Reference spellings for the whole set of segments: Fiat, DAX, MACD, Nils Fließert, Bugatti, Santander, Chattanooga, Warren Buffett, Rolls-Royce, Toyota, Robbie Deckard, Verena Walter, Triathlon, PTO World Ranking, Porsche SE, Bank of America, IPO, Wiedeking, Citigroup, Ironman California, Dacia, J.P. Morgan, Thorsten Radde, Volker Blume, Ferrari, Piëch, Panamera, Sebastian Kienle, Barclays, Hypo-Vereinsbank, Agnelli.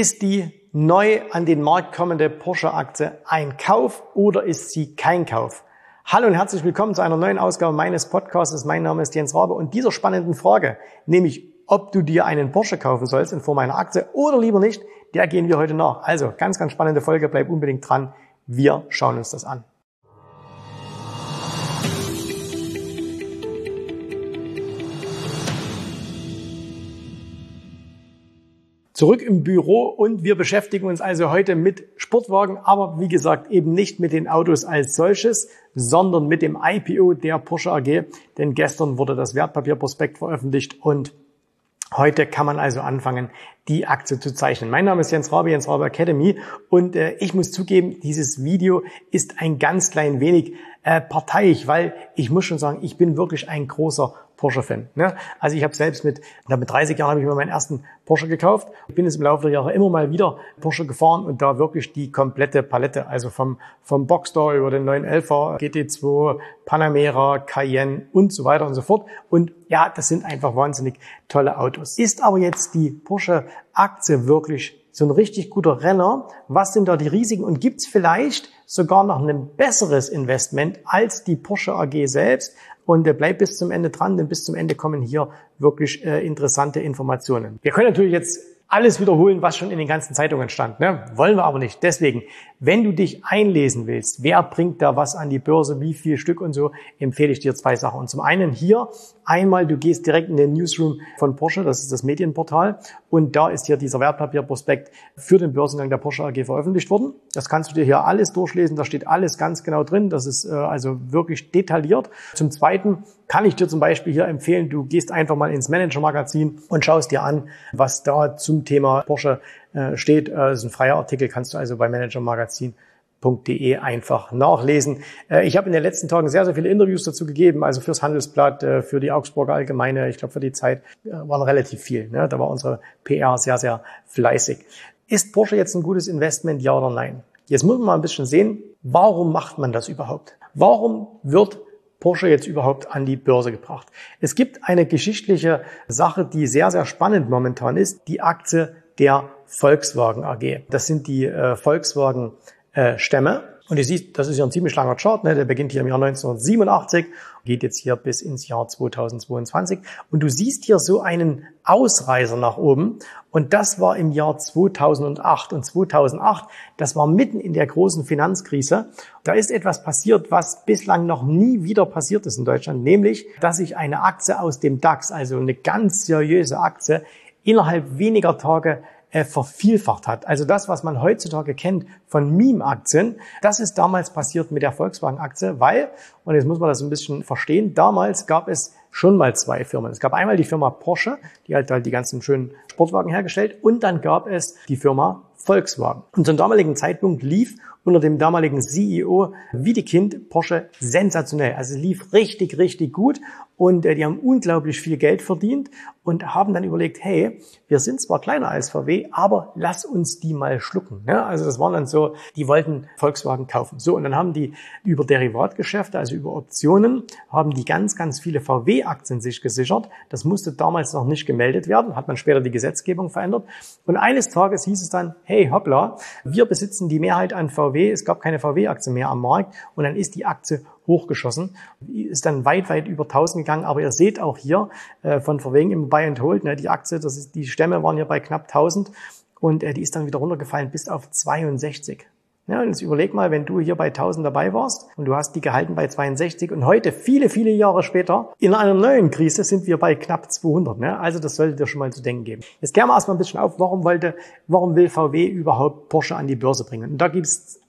Ist die neu an den Markt kommende Porsche-Aktie ein Kauf oder ist sie kein Kauf? Hallo und herzlich willkommen zu einer neuen Ausgabe meines Podcasts. Mein Name ist Jens Rabe und dieser spannenden Frage, nämlich ob du dir einen Porsche kaufen sollst in Form einer Aktie oder lieber nicht, der gehen wir heute nach. Also ganz, ganz spannende Folge, bleib unbedingt dran, wir schauen uns das an. Zurück im Büro und wir beschäftigen uns also heute mit Sportwagen, aber wie gesagt eben nicht mit den Autos als solches, sondern mit dem IPO der Porsche AG, denn gestern wurde das Wertpapierprospekt veröffentlicht und heute kann man also anfangen, die Aktie zu zeichnen. Mein Name ist Jens Rabe Academy und ich muss zugeben, dieses Video ist ein ganz klein wenig parteiisch, weil ich muss schon sagen, ich bin wirklich ein großer Porsche-Fan. Ne? Also ich habe selbst mit 30 Jahren habe ich mir meinen ersten Porsche gekauft. Ich bin jetzt im Laufe der Jahre immer mal wieder Porsche gefahren und da wirklich die komplette Palette, also vom Boxster über den 911er, GT2, Panamera, Cayenne und so weiter und so fort. Und ja, das sind einfach wahnsinnig tolle Autos. Ist aber jetzt die Porsche-Aktie wirklich so ein richtig guter Renner? Was sind da die Risiken? Und gibt es vielleicht sogar noch ein besseres Investment als die Porsche AG selbst? Und bleibt bis zum Ende dran, denn bis zum Ende kommen hier wirklich interessante Informationen. Wir können natürlich jetzt alles wiederholen, was schon in den ganzen Zeitungen stand, ne? Wollen wir aber nicht. Deswegen, wenn du dich einlesen willst, wer bringt da was an die Börse, wie viel Stück und so, empfehle ich dir zwei Sachen. Und zum einen hier einmal, du gehst direkt in den Newsroom von Porsche, das ist das Medienportal, und da ist hier dieser Wertpapierprospekt für den Börsengang der Porsche AG veröffentlicht worden. Das kannst du dir hier alles durchlesen, da steht alles ganz genau drin, das ist also wirklich detailliert. Zum Zweiten kann ich dir zum Beispiel hier empfehlen, du gehst einfach mal ins Manager-Magazin und schaust dir an, was da zum Thema Porsche steht. Das ist ein freier Artikel, kannst du also bei managermagazin.de einfach nachlesen. Ich habe in den letzten Tagen sehr, sehr viele Interviews dazu gegeben, also fürs Handelsblatt, für die Augsburger Allgemeine, ich glaube für die Zeit waren relativ viel. Ne? Da war unsere PR sehr, sehr fleißig. Ist Porsche jetzt ein gutes Investment, ja oder nein? Jetzt muss man mal ein bisschen sehen, warum macht man das überhaupt? Warum wird Porsche jetzt überhaupt an die Börse gebracht? Es gibt eine geschichtliche Sache, die sehr, sehr spannend momentan ist, die Aktie der Volkswagen AG. Das sind die Volkswagen Stämme. Und ihr seht, das ist ja ein ziemlich langer Chart, ne? Der beginnt hier im Jahr 1987, geht jetzt hier bis ins Jahr 2022. Und du siehst hier so einen Ausreißer nach oben. Und das war im Jahr 2008. Und 2008, das war mitten in der großen Finanzkrise. Da ist etwas passiert, was bislang noch nie wieder passiert ist in Deutschland. Nämlich, dass sich eine Aktie aus dem DAX, also eine ganz seriöse Aktie, innerhalb weniger Tage vervielfacht hat. Also das, was man heutzutage kennt von Meme-Aktien, das ist damals passiert mit der Volkswagen-Aktie, weil, und jetzt muss man das ein bisschen verstehen, damals gab es schon mal zwei Firmen. Es gab einmal die Firma Porsche, die hat halt die ganzen schönen Sportwagen hergestellt, und dann gab es die Firma Volkswagen. Und zum damaligen Zeitpunkt lief unter dem damaligen CEO Wiedeking Porsche sensationell. Also es lief richtig, richtig gut und die haben unglaublich viel Geld verdient und haben dann überlegt, hey, wir sind zwar kleiner als VW, aber lass uns die mal schlucken. Ja, also das waren dann so, die wollten Volkswagen kaufen. So, und dann haben die über Derivatgeschäfte, also über Optionen, haben die ganz, ganz viele VW-Aktien sich gesichert. Das musste damals noch nicht gemeldet werden, hat man später die Gesetzgebung verändert. Und eines Tages hieß es dann, hey, hoppla, wir besitzen die Mehrheit an VW. Es gab keine VW-Aktie mehr am Markt und dann ist die Aktie hochgeschossen, ist dann weit, weit über 1000 gegangen, aber ihr seht auch hier von Verwegen im Buy and Hold, ne, die Aktie, das ist, die Stämme waren hier bei knapp 1000 und die ist dann wieder runtergefallen bis auf 62. Ja, und jetzt überleg mal, wenn du hier bei 1000 dabei warst und du hast die gehalten bei 62 und heute, viele, viele Jahre später, in einer neuen Krise sind wir bei knapp 200. Ne? Also das sollte dir schon mal zu denken geben. Jetzt klären wir erstmal ein bisschen auf, warum will VW überhaupt Porsche an die Börse bringen? Und da gibt es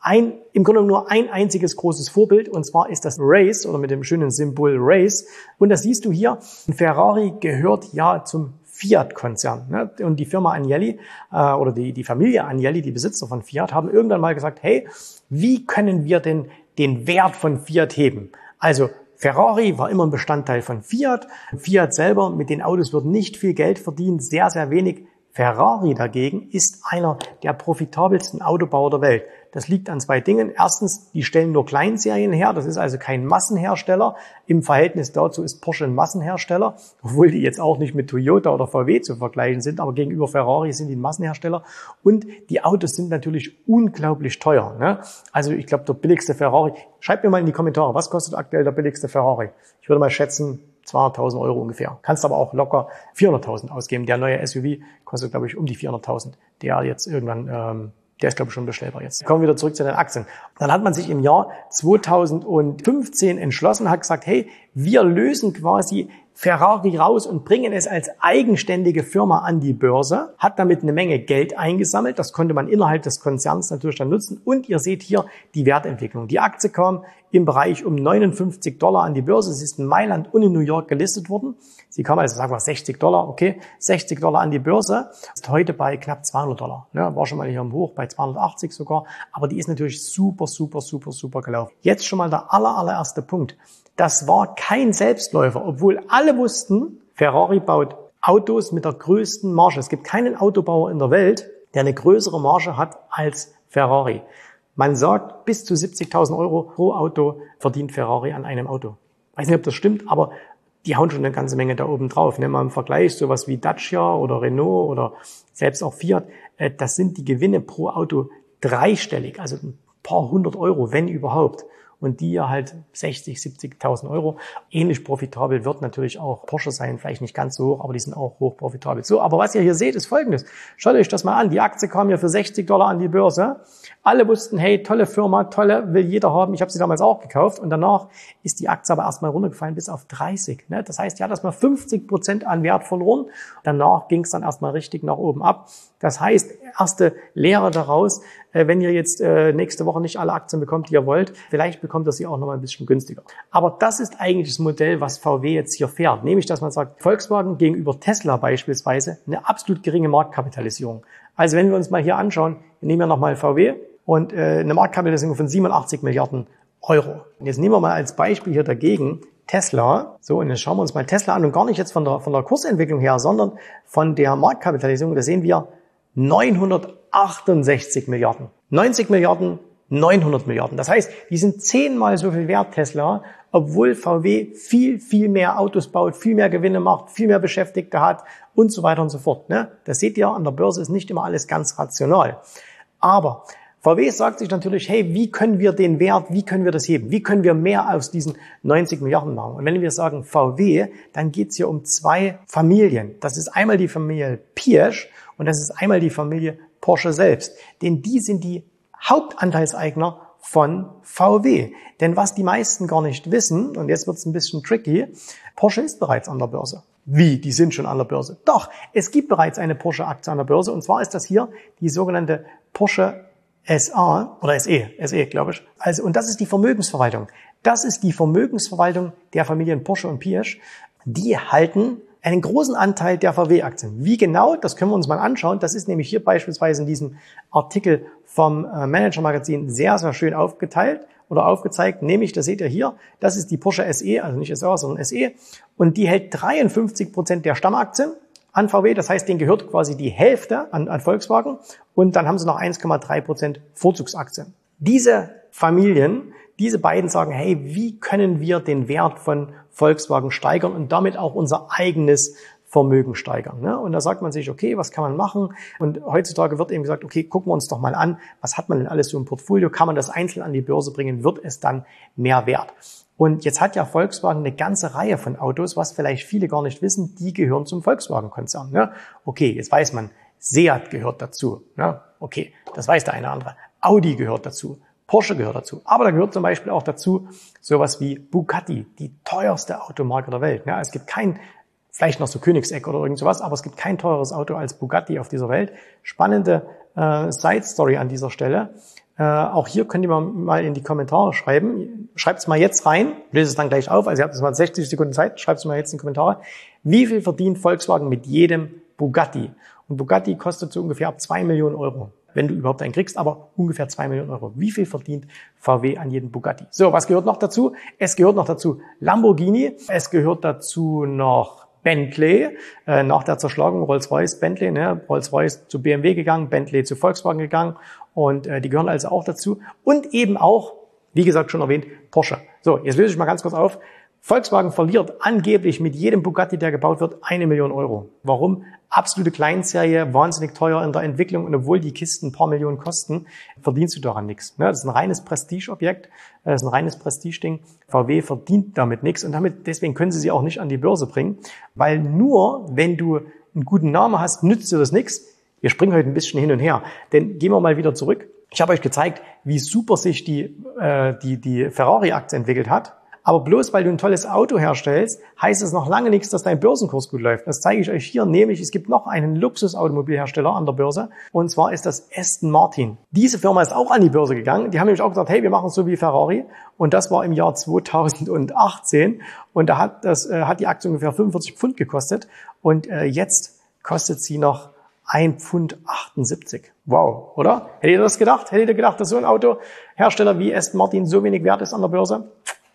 im Grunde nur ein einziges großes Vorbild und zwar ist das Race oder mit dem schönen Symbol Race. Und das siehst du hier, Ferrari gehört ja zum Fiat-Konzern. Ne? Und die Firma Agnelli oder die Familie Agnelli, die Besitzer von Fiat, haben irgendwann mal gesagt, hey, wie können wir denn den Wert von Fiat heben? Also Ferrari war immer ein Bestandteil von Fiat. Fiat selber mit den Autos wird nicht viel Geld verdient, sehr, sehr wenig. Ferrari dagegen ist einer der profitabelsten Autobauer der Welt. Das liegt an zwei Dingen. Erstens, die stellen nur Kleinserien her. Das ist also kein Massenhersteller. Im Verhältnis dazu ist Porsche ein Massenhersteller, obwohl die jetzt auch nicht mit Toyota oder VW zu vergleichen sind. Aber gegenüber Ferrari sind die ein Massenhersteller. Und die Autos sind natürlich unglaublich teuer, ne? Also ich glaube, der billigste Ferrari, schreibt mir mal in die Kommentare, was kostet aktuell der billigste Ferrari? Ich würde mal schätzen, 200.000 Euro ungefähr. Kannst aber auch locker 400.000 ausgeben. Der neue SUV kostet, glaube ich, um die 400.000. Der jetzt irgendwann... Der ist, glaube ich, schon bestellbar jetzt. Kommen wir wieder zurück zu den Aktien. Dann hat man sich im Jahr 2015 entschlossen, hat gesagt, hey, wir lösen quasi Ferrari raus und bringen es als eigenständige Firma an die Börse, hat damit eine Menge Geld eingesammelt. Das konnte man innerhalb des Konzerns natürlich dann nutzen. Und ihr seht hier die Wertentwicklung. Die Aktie kam im Bereich um $59 an die Börse. Sie ist in Mailand und in New York gelistet worden. Sie kam also, sagen wir, $60, okay, $60 an die Börse. Ist heute bei knapp $200. Ne? War schon mal hier am Hoch, bei 280 sogar. Aber die ist natürlich super, super, super, super gelaufen. Jetzt schon mal der allererste Punkt. Das war kein Selbstläufer, obwohl alle wussten, Ferrari baut Autos mit der größten Marge. Es gibt keinen Autobauer in der Welt, der eine größere Marge hat als Ferrari. Man sagt, bis zu 70.000 Euro pro Auto verdient Ferrari an einem Auto. Ich weiß nicht, ob das stimmt, aber die hauen schon eine ganze Menge da oben drauf. Nehmen wir im Vergleich sowas wie Dacia oder Renault oder selbst auch Fiat. Das sind die Gewinne pro Auto dreistellig, also ein paar hundert Euro, wenn überhaupt. Und die ja halt 60.000, 70.000 Euro. Ähnlich profitabel wird natürlich auch Porsche sein, vielleicht nicht ganz so hoch, aber die sind auch hoch profitabel. So, aber was ihr hier seht, ist Folgendes. Schaut euch das mal an. Die Aktie kam ja für $60 an die Börse. Alle wussten, hey, tolle Firma, tolle, will jeder haben. Ich habe sie damals auch gekauft. Und danach ist die Aktie aber erstmal runtergefallen bis auf 30. Das heißt, die hat erstmal 50% an Wert verloren. Danach ging es dann erstmal richtig nach oben ab. Das heißt, erste Lehre daraus, wenn ihr jetzt nächste Woche nicht alle Aktien bekommt, die ihr wollt, vielleicht bekommt ihr sie auch nochmal ein bisschen günstiger. Aber das ist eigentlich das Modell, was VW jetzt hier fährt. Nämlich, dass man sagt, Volkswagen gegenüber Tesla beispielsweise eine absolut geringe Marktkapitalisierung. Also wenn wir uns mal hier anschauen, wir nehmen ja nochmal VW und eine Marktkapitalisierung von 87 Milliarden Euro. Und jetzt nehmen wir mal als Beispiel hier dagegen Tesla. So, und jetzt schauen wir uns mal Tesla an und gar nicht jetzt von der Kursentwicklung her, sondern von der Marktkapitalisierung. Da sehen wir 968 Milliarden. 90 Milliarden, 900 Milliarden. Das heißt, die sind 10-mal so viel wert, Tesla, obwohl VW viel, viel mehr Autos baut, viel mehr Gewinne macht, viel mehr Beschäftigte hat und so weiter und so fort. Das seht ihr, an der Börse ist nicht immer alles ganz rational. Aber VW sagt sich natürlich, hey, wie können wir den Wert, wie können wir das heben? Wie können wir mehr aus diesen 90 Milliarden machen? Und wenn wir sagen VW, dann geht's hier um zwei Familien. Das ist einmal die Familie Piëch und das ist einmal die Familie Porsche selbst. Denn die sind die Hauptanteilseigner von VW. Denn was die meisten gar nicht wissen, und jetzt wird's ein bisschen tricky, Porsche ist bereits an der Börse. Wie? Die sind schon an der Börse. Doch, es gibt bereits eine Porsche-Aktie an der Börse. Und zwar ist das hier die sogenannte Porsche SA oder SE, glaube ich. Also, und das ist die Vermögensverwaltung. Das ist die Vermögensverwaltung der Familien Porsche und Piëch. Die halten einen großen Anteil der VW-Aktien. Wie genau, das können wir uns mal anschauen. Das ist nämlich hier beispielsweise in diesem Artikel vom Manager-Magazin sehr, sehr schön aufgeteilt oder aufgezeigt. Nämlich, das seht ihr hier, das ist die Porsche SE, also nicht SA, sondern SE. Und die hält 53% der Stammaktien an VW. Das heißt, denen gehört quasi die Hälfte an Volkswagen. Und dann haben sie noch 1,3% Vorzugsaktien. Diese Familien, diese beiden sagen, hey, wie können wir den Wert von Volkswagen steigern und damit auch unser eigenes Vermögen steigern? Und da sagt man sich, okay, was kann man machen? Und heutzutage wird eben gesagt, okay, gucken wir uns doch mal an, was hat man denn alles so im Portfolio? Kann man das einzeln an die Börse bringen? Wird es dann mehr wert? Und jetzt hat ja Volkswagen eine ganze Reihe von Autos, was vielleicht viele gar nicht wissen, die gehören zum Volkswagen-Konzern. Okay, jetzt weiß man, Seat gehört dazu. Okay, das weiß der eine oder andere. Audi gehört dazu. Porsche gehört dazu. Aber da gehört zum Beispiel auch dazu sowas wie Bugatti, die teuerste Automarke der Welt. Es gibt kein, vielleicht noch so Königseck oder irgend sowas, aber es gibt kein teureres Auto als Bugatti auf dieser Welt. Spannende Side-Story an dieser Stelle. Auch hier könnt ihr mal in die Kommentare schreiben. Schreibt es mal jetzt rein. Löse es dann gleich auf. Also ihr habt jetzt mal 60 Sekunden Zeit. Schreibt es mal jetzt in die Kommentare. Wie viel verdient Volkswagen mit jedem Bugatti? Und Bugatti kostet so ungefähr ab 2 Millionen Euro. Wenn du überhaupt einen kriegst, aber ungefähr 2 Millionen Euro. Wie viel verdient VW an jedem Bugatti? So, was gehört noch dazu? Es gehört noch dazu Lamborghini. Es gehört dazu noch Bentley, nach der Zerschlagung Rolls-Royce, Bentley, ne? Rolls-Royce zu BMW gegangen, Bentley zu Volkswagen gegangen und die gehören also auch dazu und eben auch, wie gesagt, schon erwähnt, Porsche. So, jetzt löse ich mal ganz kurz auf. Volkswagen verliert angeblich mit jedem Bugatti, der gebaut wird, 1 Million Euro. Warum? Absolute Kleinserie, wahnsinnig teuer in der Entwicklung und obwohl die Kisten ein paar Millionen kosten, verdienst du daran nichts. Das ist ein reines Prestigeobjekt, das ist ein reines Prestigeding. VW verdient damit nichts und deswegen können sie auch nicht an die Börse bringen, weil nur wenn du einen guten Namen hast, nützt dir das nichts. Wir springen heute ein bisschen hin und her, denn gehen wir mal wieder zurück. Ich habe euch gezeigt, wie super sich die Ferrari-Aktie entwickelt hat. Aber bloß weil du ein tolles Auto herstellst, heißt es noch lange nichts, dass dein Börsenkurs gut läuft. Das zeige ich euch hier, nämlich es gibt noch einen Luxusautomobilhersteller an der Börse und zwar ist das Aston Martin. Diese Firma ist auch an die Börse gegangen. Die haben nämlich auch gesagt, hey, wir machen es so wie Ferrari und das war im Jahr 2018 und da hat die Aktie ungefähr 45 Pfund gekostet und jetzt kostet sie noch 1,78 £. Wow, oder? Hättet ihr das gedacht? Hättet ihr gedacht, dass so ein Autohersteller wie Aston Martin so wenig wert ist an der Börse?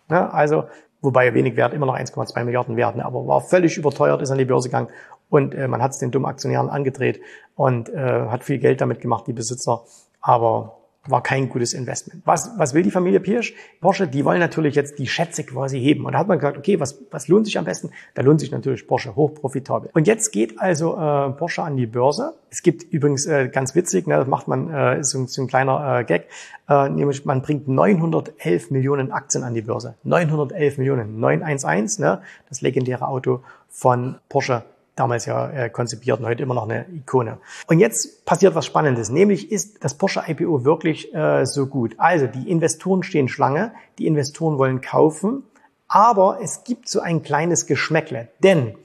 Ja, also, wobei wenig wert, immer noch 1,2 Milliarden wert, ne, aber war völlig überteuert, ist an die Börse gegangen und man hat es den dummen Aktionären angedreht und hat viel Geld damit gemacht, die Besitzer, aber war kein gutes Investment. Was will die Familie Piëch? Porsche, die wollen natürlich jetzt die Schätze quasi heben und da hat man gesagt, okay, was lohnt sich am besten? Da lohnt sich natürlich Porsche, hochprofitabel. Und jetzt geht also Porsche an die Börse. Es gibt übrigens, ganz witzig, ne, das macht man, ist so ein kleiner Gag, nämlich man bringt 911 Millionen Aktien an die Börse. 911 Millionen, 911, ne, das legendäre Auto von Porsche, damals ja konzipiert und heute immer noch eine Ikone. Und jetzt passiert was Spannendes, nämlich ist das Porsche IPO wirklich so gut. Also die Investoren stehen Schlange, die Investoren wollen kaufen, aber es gibt so ein kleines Geschmäckle, denn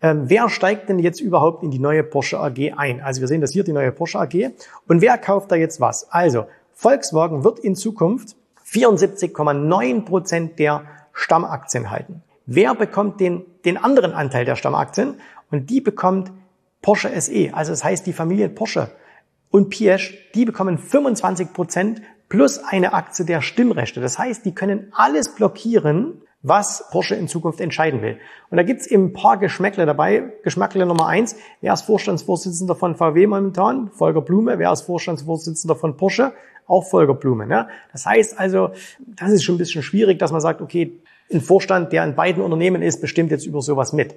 wer steigt denn jetzt überhaupt in die neue Porsche AG ein? Also wir sehen das hier, die neue Porsche AG und wer kauft da jetzt was? Also Volkswagen wird in Zukunft 74,9% der Stammaktien halten. Wer bekommt den anderen Anteil der Stammaktien? Und die bekommt Porsche SE, also das heißt die Familien Porsche und Piëch, die bekommen 25% plus eine Aktie der Stimmrechte. Das heißt, die können alles blockieren, was Porsche in Zukunft entscheiden will. Und da gibt's eben ein paar Geschmäckle dabei. Geschmäckle Nummer 1, wer ist Vorstandsvorsitzender von VW momentan? Volker Blume. Wer ist Vorstandsvorsitzender von Porsche? Auch Volker Blume. Ne? Das heißt also, das ist schon ein bisschen schwierig, dass man sagt, okay, ein Vorstand, der in beiden Unternehmen ist, bestimmt jetzt über sowas mit.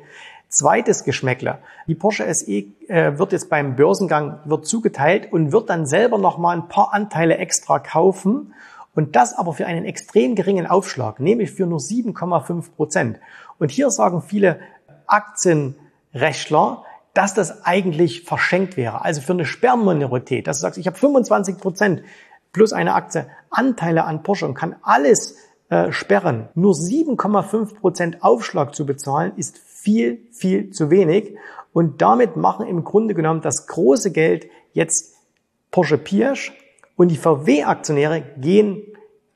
Zweites Geschmäckle. Die Porsche SE wird jetzt beim Börsengang zugeteilt und wird dann selber nochmal ein paar Anteile extra kaufen. Und das aber für einen extrem geringen Aufschlag, nämlich für nur 7,5%. Und hier sagen viele Aktienrechtler, dass das eigentlich verschenkt wäre. Also für eine Sperrminorität, dass du sagst, ich habe 25% plus eine Aktie Anteile an Porsche und kann alles sperren. Nur 7,5% Aufschlag zu bezahlen ist viel, viel zu wenig. Und damit machen im Grunde genommen das große Geld jetzt Porsche Piëch und die VW-Aktionäre gehen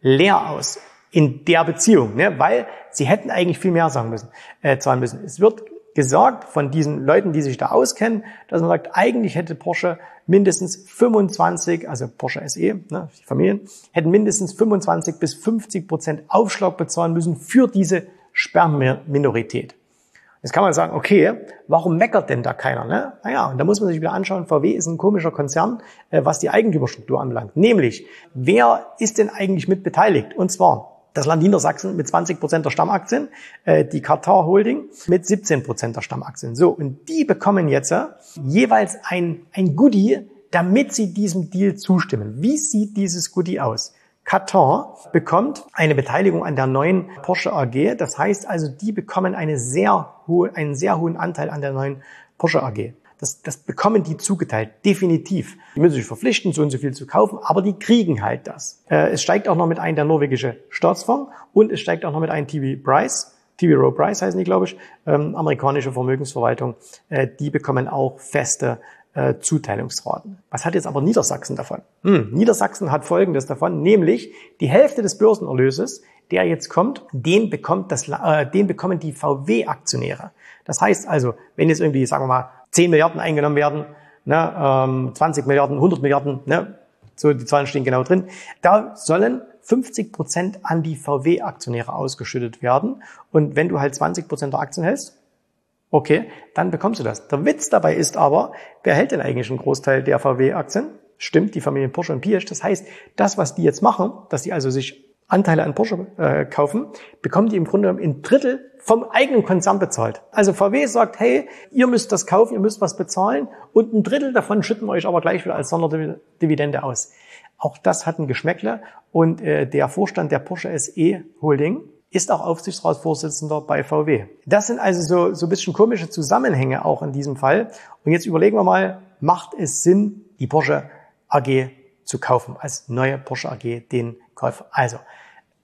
leer aus in der Beziehung, ne? Weil sie hätten eigentlich viel mehr zahlen müssen. Es wird gesagt von diesen Leuten, die sich da auskennen, dass man sagt, eigentlich hätte Porsche mindestens 25, also Porsche SE, ne, die Familien, hätten mindestens 25 bis 50% Aufschlag bezahlen müssen für diese Sperrminorität. Jetzt kann man sagen, okay, warum meckert denn da keiner? Ne? Naja, und da muss man sich wieder anschauen, VW ist ein komischer Konzern, was die Eigentümerstruktur anbelangt. Nämlich, wer ist denn eigentlich mit beteiligt? Und zwar das Land Niedersachsen mit 20% der Stammaktien, die Qatar Holding mit 17% der Stammaktien. So, und die bekommen jetzt jeweils ein Goodie, damit sie diesem Deal zustimmen. Wie sieht dieses Goodie aus? Qatar bekommt eine Beteiligung an der neuen Porsche AG. Das heißt also, die bekommen einen sehr hohen Anteil an der neuen Porsche AG. Das bekommen die zugeteilt, definitiv. Die müssen sich verpflichten, so und so viel zu kaufen, aber die kriegen halt das. Es steigt auch noch mit ein der norwegische Staatsfonds und es steigt auch noch mit ein T. Rowe Price heißen die, glaube ich, amerikanische Vermögensverwaltung. Die bekommen auch feste Zuteilungsraten. Was hat jetzt aber Niedersachsen davon? Niedersachsen hat Folgendes davon, nämlich die Hälfte des Börsenerlöses, der jetzt kommt, den bekommen die VW-Aktionäre. Das heißt also, wenn jetzt irgendwie, sagen wir mal, 10 Milliarden eingenommen werden, ne, 20 Milliarden, 100 Milliarden, ne, so die Zahlen stehen genau drin, da sollen 50% an die VW-Aktionäre ausgeschüttet werden. Und wenn du halt 20% der Aktien hältst, Okay, dann bekommst du das. Der Witz dabei ist aber, wer hält denn eigentlich einen Großteil der VW-Aktien? Stimmt, die Familien Porsche und Piëch. Das heißt, das, was die jetzt machen, dass die also sich Anteile an Porsche kaufen, bekommen die im Grunde genommen ein Drittel vom eigenen Konzern bezahlt. Also VW sagt, hey, ihr müsst das kaufen, ihr müsst was bezahlen und ein Drittel davon schütten wir euch aber gleich wieder als Sonderdividende aus. Auch das hat ein Geschmäckle und der Vorstand der Porsche SE Holding ist auch Aufsichtsratsvorsitzender bei VW. Das sind also so ein bisschen komische Zusammenhänge auch in diesem Fall. Und jetzt überlegen wir mal, macht es Sinn, die Porsche AG zu kaufen, als neue Porsche AG den Käufer? Also,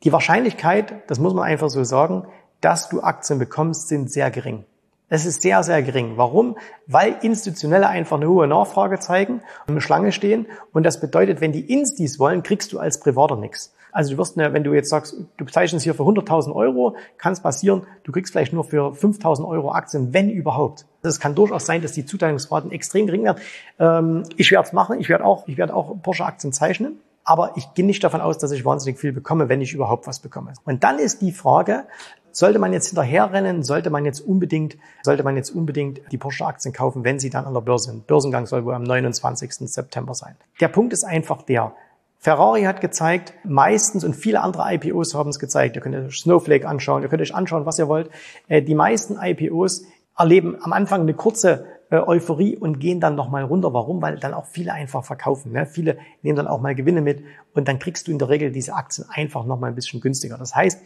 die Wahrscheinlichkeit, das muss man einfach so sagen, dass du Aktien bekommst, sind sehr gering. Es ist sehr, sehr gering. Warum? Weil Institutionelle einfach eine hohe Nachfrage zeigen und eine Schlange stehen. Und das bedeutet, wenn die Instis wollen, kriegst du als Privater nichts. Also du wirst, wenn du jetzt sagst, du bezeichnest hier für 100.000 Euro, kann es passieren, du kriegst vielleicht nur für 5.000 Euro Aktien, wenn überhaupt. Es kann durchaus sein, dass die Zuteilungsraten extrem gering werden. Ich werde es machen, ich werde auch Porsche-Aktien zeichnen. Aber ich gehe nicht davon aus, dass ich wahnsinnig viel bekomme, wenn ich überhaupt was bekomme. Und dann ist die Frage, sollte man jetzt hinterherrennen, sollte man jetzt unbedingt die Porsche-Aktien kaufen, wenn sie dann an der Börse sind. Börsengang soll wohl am 29. September sein. Der Punkt ist einfach der, Ferrari hat gezeigt, meistens, und viele andere IPOs haben es gezeigt, ihr könnt euch Snowflake anschauen, ihr könnt euch anschauen, was ihr wollt. Die meisten IPOs erleben am Anfang eine kurze Euphorie und gehen dann nochmal runter. Warum? Weil dann auch viele einfach verkaufen. Ne? Viele nehmen dann auch mal Gewinne mit und dann kriegst du in der Regel diese Aktien einfach nochmal ein bisschen günstiger. Das heißt,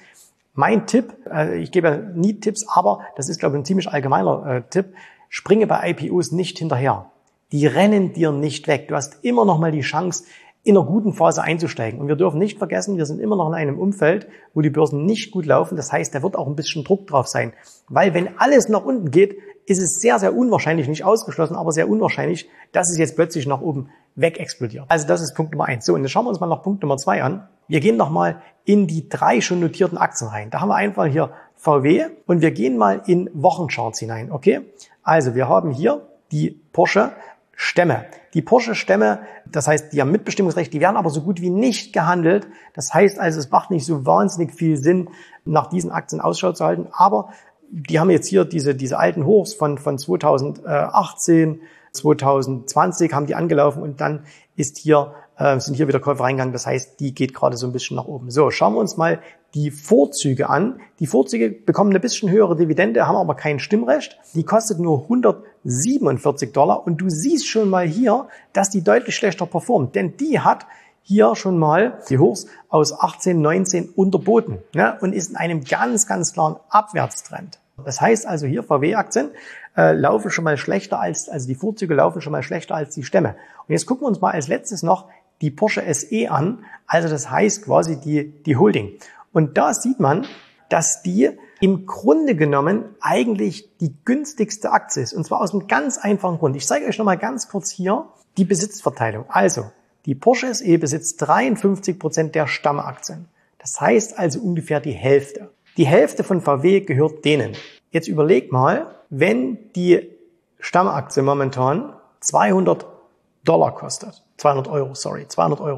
mein Tipp, ich gebe ja nie Tipps, aber das ist, glaube ich, ein ziemlich allgemeiner Tipp, springe bei IPOs nicht hinterher. Die rennen dir nicht weg. Du hast immer nochmal die Chance, in einer guten Phase einzusteigen. Und wir dürfen nicht vergessen, wir sind immer noch in einem Umfeld, wo die Börsen nicht gut laufen. Das heißt, da wird auch ein bisschen Druck drauf sein. Weil wenn alles nach unten geht, ist es sehr, sehr unwahrscheinlich, nicht ausgeschlossen, aber sehr unwahrscheinlich, dass es jetzt plötzlich nach oben weg explodiert. Also das ist Punkt Nummer 1. So, und jetzt schauen wir uns mal noch Punkt Nummer 2 an. Wir gehen nochmal in die 3 schon notierten Aktien rein. Da haben wir einfach hier VW und wir gehen mal in Wochencharts hinein, okay? Also wir haben hier die Porsche Stämme. Die Porsche-Stämme, das heißt, die haben Mitbestimmungsrecht, die werden aber so gut wie nicht gehandelt. Das heißt also, es macht nicht so wahnsinnig viel Sinn, nach diesen Aktien Ausschau zu halten. Aber die haben jetzt hier diese alten Hochs von 2018, 2020 haben die angelaufen und dann sind hier wieder Käufer reingegangen. Das heißt, die geht gerade so ein bisschen nach oben. So, schauen wir uns mal die Vorzüge an. Die Vorzüge bekommen eine bisschen höhere Dividende, haben aber kein Stimmrecht. Die kostet nur $147 und du siehst schon mal hier, dass die deutlich schlechter performt, denn die hat hier schon mal die Hochs aus 18, 19 unterboten, ne, und ist in einem ganz, ganz klaren Abwärtstrend. Das heißt also hier VW-Aktien laufen schon mal schlechter also die Vorzüge laufen schon mal schlechter als die Stämme. Und jetzt gucken wir uns mal als letztes noch die Porsche SE an, also das heißt quasi die Holding. Und da sieht man, dass die im Grunde genommen eigentlich die günstigste Aktie ist. Und zwar aus einem ganz einfachen Grund. Ich zeige euch nochmal ganz kurz hier die Besitzverteilung. Also, die Porsche SE besitzt 53% der Stammaktien. Das heißt also ungefähr die Hälfte. Die Hälfte von VW gehört denen. Jetzt überleg mal, wenn die Stammaktie momentan $200 kostet. 200 Euro.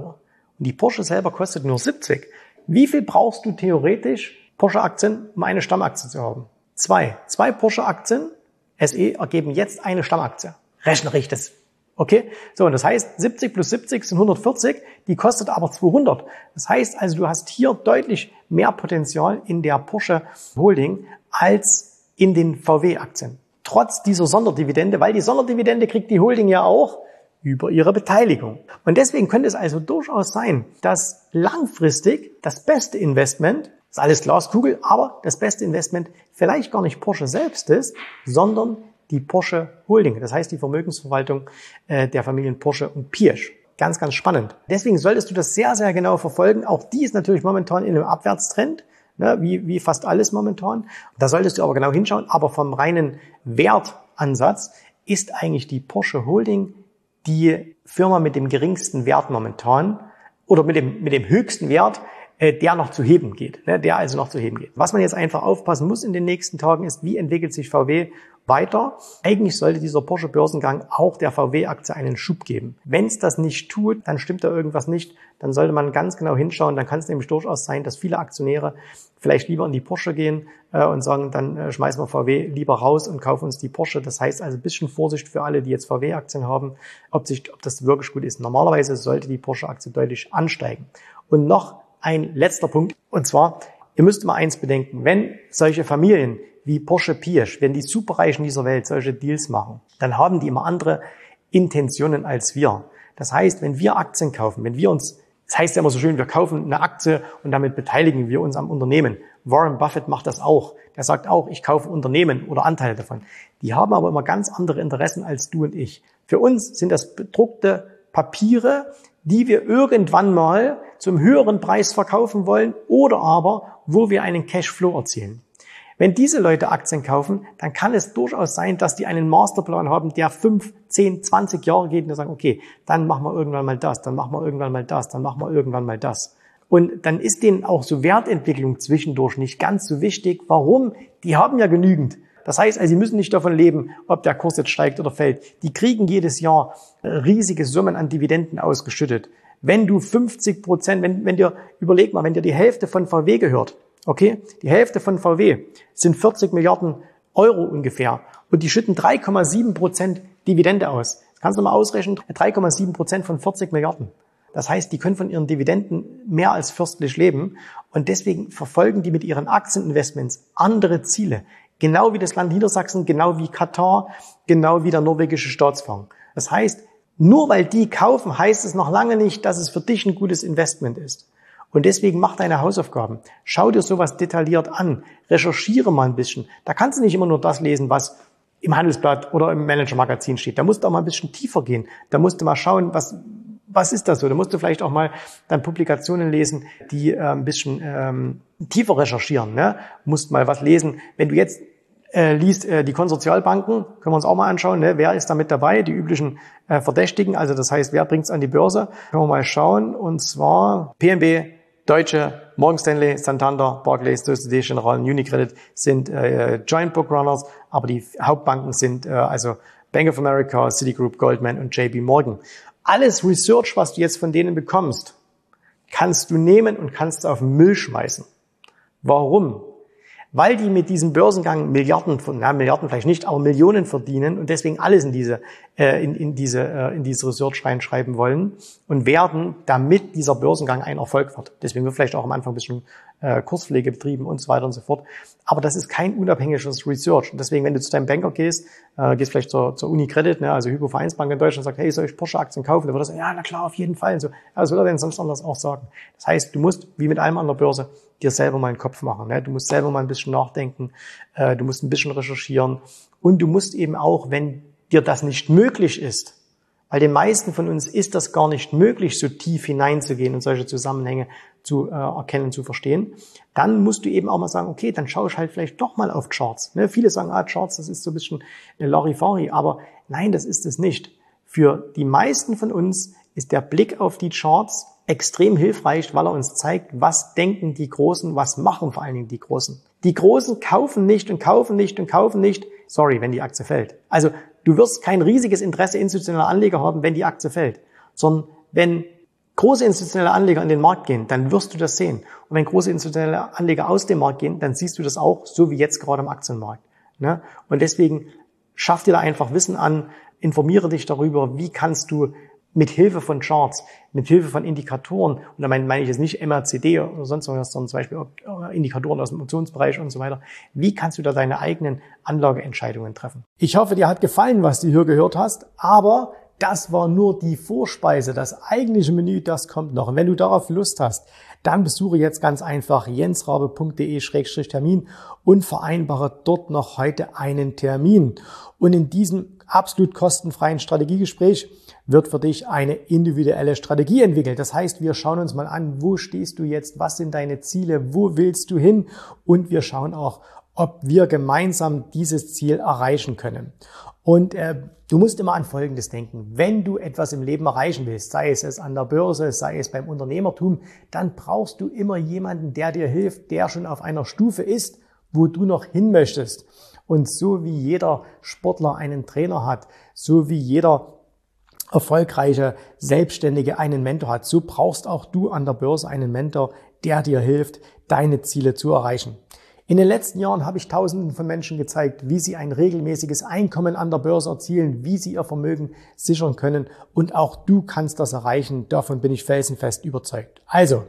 Und die Porsche selber kostet nur 70. Wie viel brauchst du theoretisch Porsche-Aktien, um eine Stammaktie zu haben? 2. 2 Porsche-Aktien SE ergeben jetzt eine Stammaktie. Rechne ich das. Okay? So, und das heißt, 70 plus 70 sind 140, die kostet aber 200. Das heißt also, du hast hier deutlich mehr Potenzial in der Porsche Holding als in den VW-Aktien. Trotz dieser Sonderdividende, weil die Sonderdividende kriegt die Holding ja auch über ihre Beteiligung. Und deswegen könnte es also durchaus sein, dass langfristig das beste Investment, ist alles Glaskugel, aber das beste Investment vielleicht gar nicht Porsche selbst ist, sondern die Porsche Holding, das heißt die Vermögensverwaltung der Familien Porsche und Piëch. Ganz, ganz spannend. Deswegen solltest du das sehr, sehr genau verfolgen. Auch die ist natürlich momentan in einem Abwärtstrend, ne, wie fast alles momentan. Da solltest du aber genau hinschauen. Aber vom reinen Wertansatz ist eigentlich die Porsche Holding die Firma mit dem geringsten Wert momentan oder mit dem höchsten Wert der noch zu heben geht, ne? Der also noch zu heben geht. Was man jetzt einfach aufpassen muss in den nächsten Tagen ist, wie entwickelt sich VW weiter. Eigentlich sollte dieser Porsche-Börsengang auch der VW-Aktie einen Schub geben. Wenn es das nicht tut, dann stimmt da irgendwas nicht, dann sollte man ganz genau hinschauen, dann kann es nämlich durchaus sein, dass viele Aktionäre vielleicht lieber in die Porsche gehen und sagen, dann schmeißen wir VW lieber raus und kaufen uns die Porsche. Das heißt also ein bisschen Vorsicht für alle, die jetzt VW-Aktien haben, ob das wirklich gut ist. Normalerweise sollte die Porsche-Aktie deutlich ansteigen. Und noch ein letzter Punkt, und zwar, ihr müsst mal eins bedenken, wenn solche Familien wie Porsche Piëch, wenn die Superreichen dieser Welt solche Deals machen, dann haben die immer andere Intentionen als wir. Das heißt, wenn wir Aktien kaufen, das heißt ja immer so schön, wir kaufen eine Aktie und damit beteiligen wir uns am Unternehmen. Warren Buffett macht das auch. Der sagt auch, ich kaufe Unternehmen oder Anteile davon. Die haben aber immer ganz andere Interessen als du und ich. Für uns sind das bedruckte Papiere, die wir irgendwann mal zum höheren Preis verkaufen wollen oder aber, wo wir einen Cashflow erzielen. Wenn diese Leute Aktien kaufen, dann kann es durchaus sein, dass die einen Masterplan haben, der 5, 10, 20 Jahre geht und die sagen, okay, dann machen wir irgendwann mal das, dann machen wir irgendwann mal das, dann machen wir irgendwann mal das. Und dann ist denen auch so Wertentwicklung zwischendurch nicht ganz so wichtig. Warum? Die haben ja genügend. Das heißt, also sie müssen nicht davon leben, ob der Kurs jetzt steigt oder fällt. Die kriegen jedes Jahr riesige Summen an Dividenden ausgeschüttet. Wenn du 50%, wenn dir, überleg mal, wenn dir die Hälfte von VW gehört, okay, die Hälfte von VW sind 40 Milliarden Euro ungefähr und die schütten 3,7% Dividende aus. Das kannst du mal ausrechnen, 3,7% von 40 Milliarden. Das heißt, die können von ihren Dividenden mehr als fürstlich leben und deswegen verfolgen die mit ihren Aktieninvestments andere Ziele. Genau wie das Land Niedersachsen, genau wie Katar, genau wie der norwegische Staatsfonds. Das heißt, nur weil die kaufen, heißt es noch lange nicht, dass es für dich ein gutes Investment ist. Und deswegen mach deine Hausaufgaben. Schau dir sowas detailliert an. Recherchiere mal ein bisschen. Da kannst du nicht immer nur das lesen, was im Handelsblatt oder im Manager-Magazin steht. Da musst du auch mal ein bisschen tiefer gehen. Da musst du mal schauen, was ist das so? Da musst du vielleicht auch mal dann Publikationen lesen, die ein bisschen tiefer recherchieren, ne? Musst mal was lesen. Wenn du jetzt liest die Konsortialbanken, können wir uns auch mal anschauen, ne? Wer ist da mit dabei? Die üblichen Verdächtigen, also das heißt, wer bringt's an die Börse? Können wir mal schauen, und zwar PNB, Deutsche, Morgan Stanley, Santander, Barclays, Société Générale und UniCredit sind Joint Bookrunners, aber die Hauptbanken sind also Bank of America, Citigroup, Goldman und J.P. Morgan. Alles Research, was du jetzt von denen bekommst, kannst du nehmen und kannst auf den Müll schmeißen. Warum? Weil die mit diesem Börsengang Milliarden vielleicht nicht, aber Millionen verdienen und deswegen alles in diese Research reinschreiben wollen und werden, damit dieser Börsengang ein Erfolg wird. Deswegen wird vielleicht auch am Anfang ein bisschen Kurspflege betrieben und so weiter und so fort. Aber das ist kein unabhängiges Research. Und deswegen, wenn du zu deinem Banker gehst, gehst vielleicht zur UniCredit, ne, also Hypo-Vereinsbank in Deutschland, und sagst, hey, soll ich Porsche-Aktien kaufen? Da wird er sagen, ja, na klar, auf jeden Fall. Und so. Also würde er denn sonst anders auch sagen. Das heißt, du musst, wie mit allem an der Börse, dir selber mal einen Kopf machen. Ne? Du musst selber mal ein bisschen nachdenken, du musst ein bisschen recherchieren und du musst eben auch, wenn dir das nicht möglich ist, weil den meisten von uns ist das gar nicht möglich, so tief hineinzugehen und solche Zusammenhänge zu erkennen, zu verstehen, dann musst du eben auch mal sagen, okay, dann schaue ich halt vielleicht doch mal auf Charts. Ne? Viele sagen, Charts, das ist so ein bisschen Larifari, aber nein, das ist es nicht. Für die meisten von uns ist der Blick auf die Charts extrem hilfreich, weil er uns zeigt, was denken die Großen, was machen vor allen Dingen die Großen. Die Großen kaufen nicht und kaufen nicht und kaufen nicht, sorry, wenn die Aktie fällt. Also du wirst kein riesiges Interesse institutioneller Anleger haben, wenn die Aktie fällt, sondern wenn große institutionelle Anleger in den Markt gehen, dann wirst du das sehen. Und wenn große institutionelle Anleger aus dem Markt gehen, dann siehst du das auch, so wie jetzt gerade am Aktienmarkt. Ne? Und deswegen schaff dir da einfach Wissen an, informiere dich darüber, wie kannst du mit Hilfe von Charts, mit Hilfe von Indikatoren, und da meine ich jetzt nicht MACD oder sonst was, sondern zum Beispiel Indikatoren aus dem Emotionsbereich und so weiter. Wie kannst du da deine eigenen Anlageentscheidungen treffen? Ich hoffe, dir hat gefallen, was du hier gehört hast, aber das war nur die Vorspeise. Das eigentliche Menü, das kommt noch. Und wenn du darauf Lust hast, dann besuche jetzt ganz einfach jensrabe.de/termin und vereinbare dort noch heute einen Termin. Und in diesem absolut kostenfreien Strategiegespräch wird für dich eine individuelle Strategie entwickelt. Das heißt, wir schauen uns mal an, wo stehst du jetzt, was sind deine Ziele, wo willst du hin, und wir schauen auch, ob wir gemeinsam dieses Ziel erreichen können. Und du musst immer an Folgendes denken. Wenn du etwas im Leben erreichen willst, sei es an der Börse, sei es beim Unternehmertum, dann brauchst du immer jemanden, der dir hilft, der schon auf einer Stufe ist, wo du noch hin möchtest. Und so wie jeder Sportler einen Trainer hat, so wie jeder erfolgreiche Selbstständige einen Mentor hat, so brauchst auch du an der Börse einen Mentor, der dir hilft, deine Ziele zu erreichen. In den letzten Jahren habe ich Tausenden von Menschen gezeigt, wie sie ein regelmäßiges Einkommen an der Börse erzielen, wie sie ihr Vermögen sichern können, und auch du kannst das erreichen. Davon bin ich felsenfest überzeugt. Also,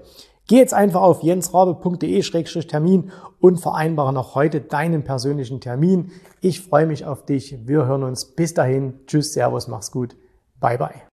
geh jetzt einfach auf jensrabe.de/termin und vereinbare noch heute deinen persönlichen Termin. Ich freue mich auf dich. Wir hören uns. Bis dahin. Tschüss, Servus, mach's gut. Bye, bye.